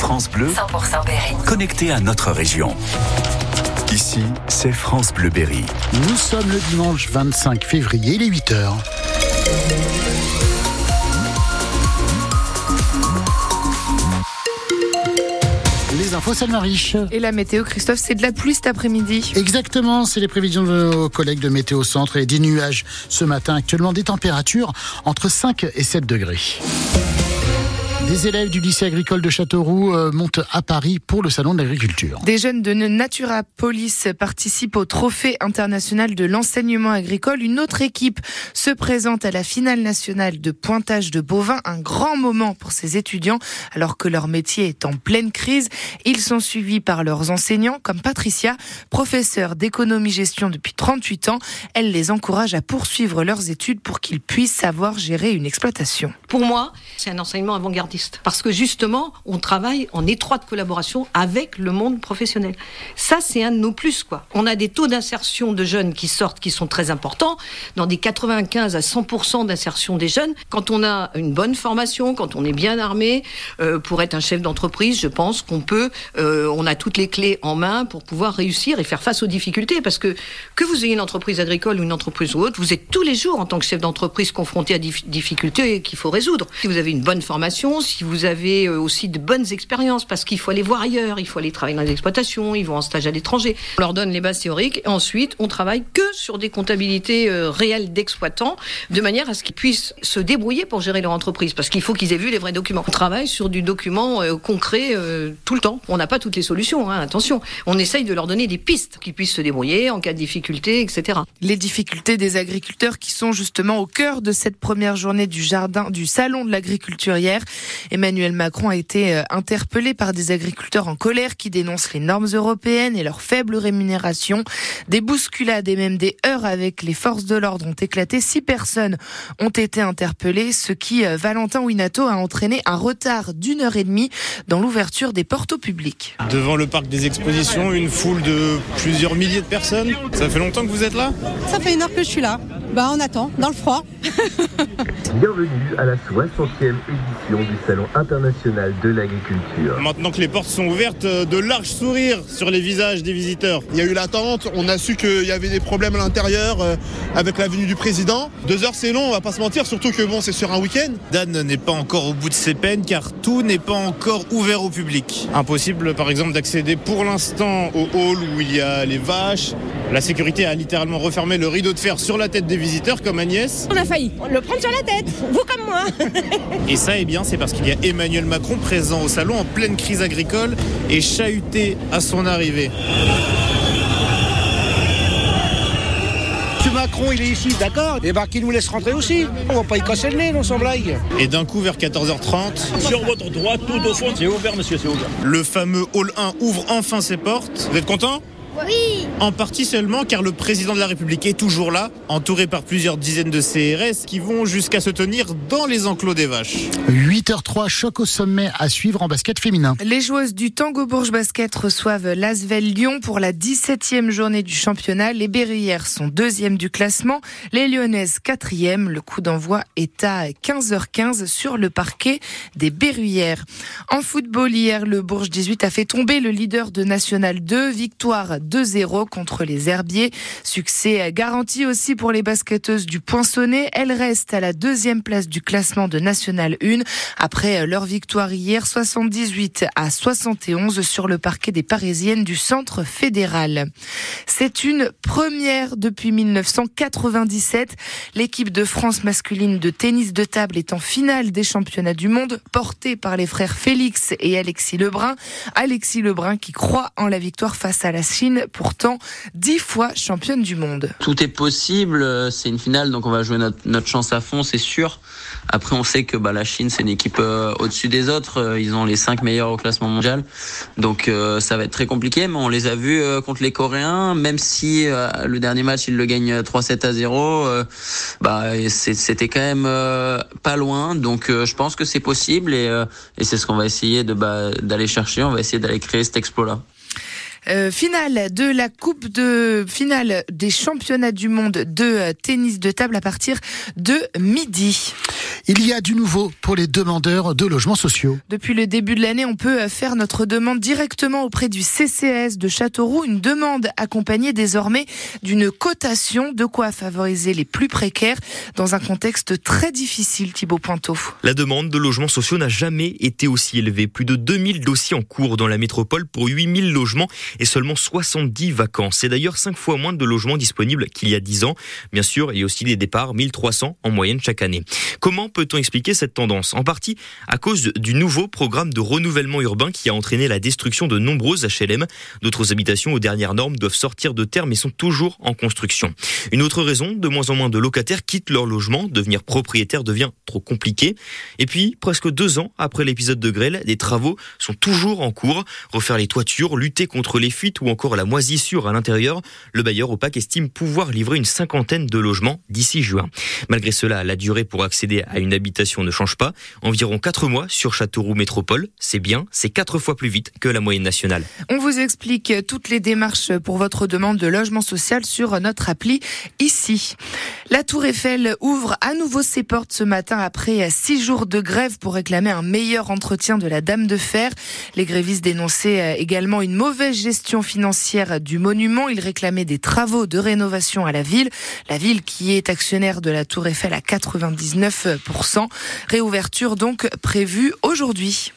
France Bleu, 100% Berry. Connecté à notre région. Ici, c'est France Bleu Berry. Nous sommes le dimanche 25 février, il est 8h. Info Salmariche. Et la météo, Christophe, c'est de la pluie cet après-midi. Exactement, c'est les prévisions de nos collègues de Météo Centre et des nuages ce matin. Actuellement, des températures entre 5 et 7 degrés. Des élèves du lycée agricole de Châteauroux montent à Paris pour le Salon de l'agriculture. Des jeunes de Naturapolis participent au Trophée international de l'enseignement agricole. Une autre équipe se présente à la finale nationale de pointage de bovins. Un grand moment pour ces étudiants, alors que leur métier est en pleine crise. Ils sont suivis par leurs enseignants, comme Patricia, professeure d'économie-gestion depuis 38 ans. Elle les encourage à poursuivre leurs études pour qu'ils puissent savoir gérer une exploitation. Pour moi, c'est un enseignement avant-gardiste. Parce que justement, on travaille en étroite collaboration avec le monde professionnel. Ça, c'est un de nos plus, quoi. On a des taux d'insertion de jeunes qui sortent qui sont très importants, dans des 95 à 100% d'insertion des jeunes. Quand on a une bonne formation, quand on est bien armé, pour être un chef d'entreprise, je pense qu'on peut, on a toutes les clés en main pour pouvoir réussir et faire face aux difficultés. Parce que vous ayez une entreprise agricole ou une entreprise ou autre, vous êtes tous les jours en tant que chef d'entreprise confronté à des difficultés qu'il faut résoudre. Si vous avez une bonne formation, si vous avez aussi de bonnes expériences, parce qu'il faut aller voir ailleurs, il faut aller travailler dans les exploitations, ils vont en stage à l'étranger. On leur donne les bases théoriques et ensuite, on travaille que sur des comptabilités réelles d'exploitants, de manière à ce qu'ils puissent se débrouiller pour gérer leur entreprise, parce qu'il faut qu'ils aient vu les vrais documents. On travaille sur du document concret tout le temps. On n'a pas toutes les solutions, hein, attention. On essaye de leur donner des pistes, qu'ils puissent se débrouiller en cas de difficulté, etc. Les difficultés des agriculteurs qui sont justement au cœur de cette première journée du Salon de l'agriculture hier. Emmanuel Macron a été interpellé par des agriculteurs en colère qui dénoncent les normes européennes et leur faible rémunération. Des bousculades et même des heurts avec les forces de l'ordre ont éclaté. 6 personnes ont été interpellées, ce qui, Valentin Winato, a entraîné un retard d'1h30 dans l'ouverture des portes au public. Devant le parc des expositions, une foule de plusieurs milliers de personnes. Ça fait longtemps que vous êtes là ? Ça fait 1 heure que je suis là. On attend, dans le froid. Bienvenue à la 60e édition du Salon international de l'agriculture. Maintenant que les portes sont ouvertes, de larges sourires sur les visages des visiteurs. Il y a eu l'attente, on a su qu'il y avait des problèmes à l'intérieur avec la venue du président. 2 heures c'est long, on va pas se mentir, surtout que bon, c'est sur un week-end. Dan n'est pas encore au bout de ses peines car tout n'est pas encore ouvert au public. Impossible par exemple d'accéder pour l'instant au hall où il y a les vaches. La sécurité a littéralement refermé le rideau de fer sur la tête des visiteurs comme Agnès. On a failli le prendre sur la tête, vous comme moi. Et ça, eh bien, c'est parce qu'il y a Emmanuel Macron présent au salon en pleine crise agricole et chahuté à son arrivée. Macron, il est ici, d'accord ? Et bah qu'il nous laisse rentrer aussi. On va pas y casser le nez, non, sans blague. Et d'un coup, vers 14h30... Sur votre droite, tout au fond, c'est ouvert, monsieur, c'est ouvert. Le fameux Hall 1 ouvre enfin ses portes. Vous êtes content ? Oui. En partie seulement, car le président de la République est toujours là, entouré par plusieurs dizaines de CRS qui vont jusqu'à se tenir dans les enclos des vaches. 8h03, choc au sommet à suivre en basket féminin. Les joueuses du Tango Bourges Basket reçoivent l'ASVEL Lyon pour la 17e journée du championnat. Les Berruyères sont 2e du classement, les Lyonnaises 4e. Le coup d'envoi est à 15h15 sur le parquet des Berruyères. En football, hier, le Bourges 18 a fait tomber le leader de National 2, victoire 2-0 contre les Herbiers. Succès garanti aussi pour les basketteuses du Poinçonnet. Elles restent à la 2e place du classement de National 1 après leur victoire hier 78 à 71 sur le parquet des Parisiennes du Centre fédéral. C'est une première depuis 1997. L'équipe de France masculine de tennis de table est en finale des championnats du monde, portée par les frères Félix et Alexis Lebrun. Alexis Lebrun qui croit en la victoire face à la Chine, pourtant 10 fois championne du monde. Tout est possible, c'est une finale, donc on va jouer notre chance à fond, c'est sûr. Après, on sait que la Chine, c'est une équipe au-dessus des autres. Ils ont les 5 meilleurs au classement mondial, donc ça va être très compliqué, mais on les a vus contre les Coréens, même si le dernier match, ils le gagnent 3-7-0, c'était quand même pas loin, donc je pense que c'est possible et c'est ce qu'on va essayer d'aller chercher, on va essayer d'aller créer cet exploit-là. Finale de la Coupe de finale des championnats du monde de tennis de table à partir de midi. Il y a du nouveau pour les demandeurs de logements sociaux. Depuis le début de l'année, on peut faire notre demande directement auprès du CCS de Châteauroux. Une demande accompagnée désormais d'une cotation, de quoi favoriser les plus précaires dans un contexte très difficile, Thibaut Pointeau. La demande de logements sociaux n'a jamais été aussi élevée. Plus de 2000 dossiers en cours dans la métropole pour 8000 logements et seulement 70 vacances. C'est d'ailleurs 5 fois moins de logements disponibles qu'il y a 10 ans. Bien sûr, il y a aussi des départs, 1300 en moyenne chaque année. Comment peut-on expliquer cette tendance ? En partie à cause du nouveau programme de renouvellement urbain qui a entraîné la destruction de nombreuses HLM. D'autres habitations aux dernières normes doivent sortir de terre mais sont toujours en construction. Une autre raison, de moins en moins de locataires quittent leur logement. Devenir propriétaire devient trop compliqué. Et puis, presque 2 ans après l'épisode de grêle, des travaux sont toujours en cours. Refaire les toitures, lutter contre les fuites ou encore la moisissure à l'intérieur. Le bailleur OPAC estime pouvoir livrer une 50aine de logements d'ici juin. Malgré cela, la durée pour accéder à une habitation ne change pas. Environ 4 mois sur Châteauroux Métropole. C'est bien, c'est 4 fois plus vite que la moyenne nationale. On vous explique toutes les démarches pour votre demande de logement social sur notre appli ici. La Tour Eiffel ouvre à nouveau ses portes ce matin après 6 jours de grève pour réclamer un meilleur entretien de la Dame de Fer. Les grévistes dénonçaient également une mauvaise gestion financière du monument. Ils réclamaient des travaux de rénovation à la ville. La ville qui est actionnaire de la Tour Eiffel à 99%. Réouverture donc prévue aujourd'hui.